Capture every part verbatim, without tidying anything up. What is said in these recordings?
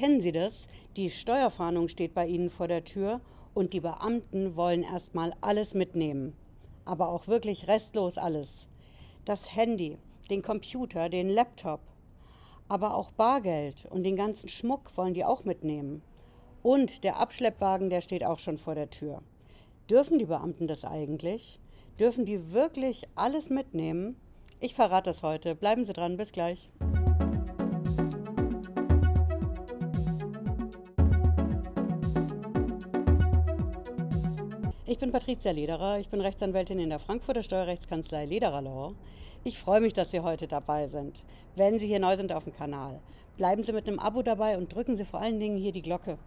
Kennen Sie das? Die Steuerfahndung steht bei Ihnen vor der Tür und die Beamten wollen erstmal alles mitnehmen. Aber auch wirklich restlos alles. Das Handy, den Computer, den Laptop, aber auch Bargeld und den ganzen Schmuck wollen die auch mitnehmen. Und der Abschleppwagen, der steht auch schon vor der Tür. Dürfen die Beamten das eigentlich? Dürfen die wirklich alles mitnehmen? Ich verrate das heute. Bleiben Sie dran, bis gleich. Ich bin Patricia Lederer, ich bin Rechtsanwältin in der Frankfurter Steuerrechtskanzlei Lederer-Law. Ich freue mich, dass Sie heute dabei sind. Wenn Sie hier neu sind auf dem Kanal, bleiben Sie mit einem Abo dabei und drücken Sie vor allen Dingen hier die Glocke.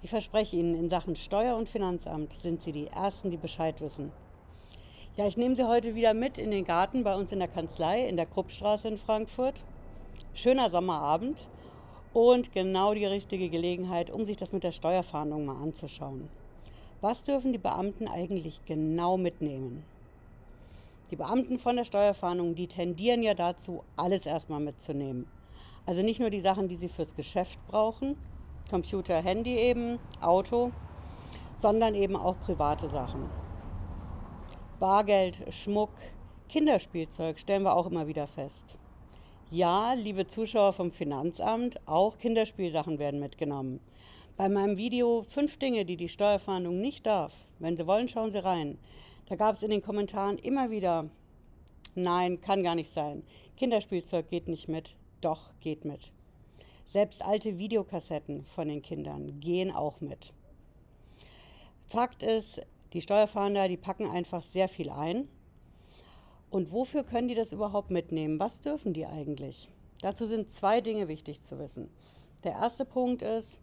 Ich verspreche Ihnen, in Sachen Steuer- und Finanzamt sind Sie die Ersten, die Bescheid wissen. Ja, ich nehme Sie heute wieder mit in den Garten bei uns in der Kanzlei, in der Kruppstraße in Frankfurt. Schöner Sommerabend und genau die richtige Gelegenheit, um sich das mit der Steuerfahndung mal anzuschauen. Was dürfen die Beamten eigentlich genau mitnehmen? Die Beamten von der Steuerfahndung, die tendieren ja dazu, alles erstmal mitzunehmen. Also nicht nur die Sachen, die sie fürs Geschäft brauchen, Computer, Handy eben, Auto, sondern eben auch private Sachen. Bargeld, Schmuck, Kinderspielzeug stellen wir auch immer wieder fest. Ja, liebe Zuschauer vom Finanzamt, auch Kinderspielsachen werden mitgenommen. Bei meinem Video fünf Dinge, die die Steuerfahndung nicht darf. Wenn Sie wollen, schauen Sie rein. Da gab es in den Kommentaren immer wieder, nein, kann gar nicht sein. Kinderspielzeug geht nicht mit, doch geht mit. Selbst alte Videokassetten von den Kindern gehen auch mit. Fakt ist, die Steuerfahnder, die packen einfach sehr viel ein. Und wofür können die das überhaupt mitnehmen? Was dürfen die eigentlich? Dazu sind zwei Dinge wichtig zu wissen. Der erste Punkt ist,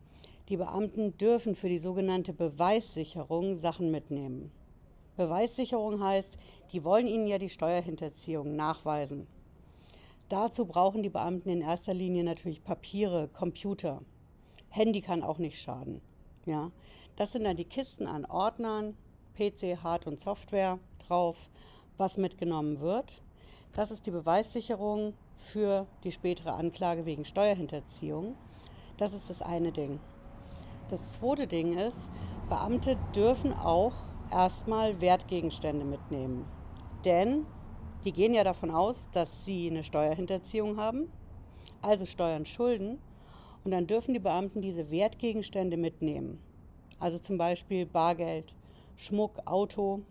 die Beamten dürfen für die sogenannte Beweissicherung Sachen mitnehmen. Beweissicherung heißt, die wollen Ihnen ja die Steuerhinterziehung nachweisen. Dazu brauchen die Beamten in erster Linie natürlich Papiere, Computer. Handy kann auch nicht schaden. Ja? Das sind dann die Kisten an Ordnern, P C, Hard- und Software drauf, was mitgenommen wird. Das ist die Beweissicherung für die spätere Anklage wegen Steuerhinterziehung. Das ist das eine Ding. Das zweite Ding ist, Beamte dürfen auch erstmal Wertgegenstände mitnehmen. Denn die gehen ja davon aus, dass sie eine Steuerhinterziehung haben, also Steuern schulden. Und dann dürfen die Beamten diese Wertgegenstände mitnehmen. Also zum Beispiel Bargeld, Schmuck, Auto,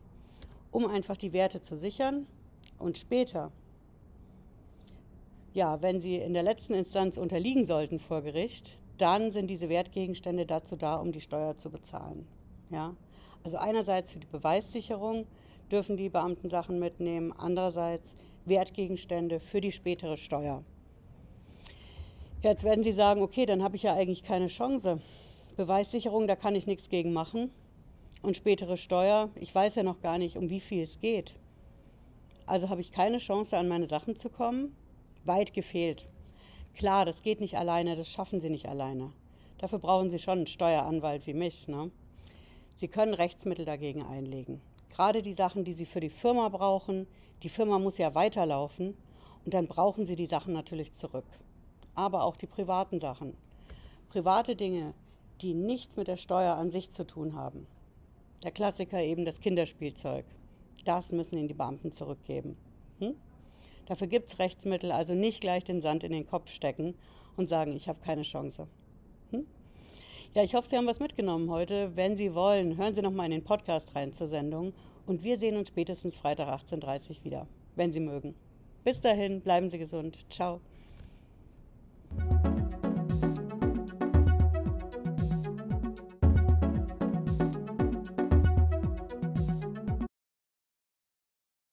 um einfach die Werte zu sichern. Und später, ja, wenn sie in der letzten Instanz unterliegen sollten vor Gericht, dann sind diese Wertgegenstände dazu da, um die Steuer zu bezahlen. Ja? Also einerseits für die Beweissicherung dürfen die Beamten Sachen mitnehmen, andererseits Wertgegenstände für die spätere Steuer. Jetzt werden Sie sagen, okay, dann habe ich ja eigentlich keine Chance. Beweissicherung, da kann ich nichts gegen machen. Und spätere Steuer, ich weiß ja noch gar nicht, um wie viel es geht. Also habe ich keine Chance, an meine Sachen zu kommen? Weit gefehlt. Klar, das geht nicht alleine, das schaffen Sie nicht alleine. Dafür brauchen Sie schon einen Steueranwalt wie mich, ne? Sie können Rechtsmittel dagegen einlegen. Gerade die Sachen, die Sie für die Firma brauchen. Die Firma muss ja weiterlaufen und dann brauchen Sie die Sachen natürlich zurück. Aber auch die privaten Sachen. Private Dinge, die nichts mit der Steuer an sich zu tun haben. Der Klassiker eben das Kinderspielzeug. Das müssen Ihnen die Beamten zurückgeben. Hm? Dafür gibt es Rechtsmittel, also nicht gleich den Sand in den Kopf stecken und sagen, ich habe keine Chance. Hm? Ja, ich hoffe, Sie haben was mitgenommen heute. Wenn Sie wollen, hören Sie nochmal in den Podcast rein zur Sendung und wir sehen uns spätestens Freitag achtzehn Uhr dreißig wieder, wenn Sie mögen. Bis dahin, bleiben Sie gesund. Ciao.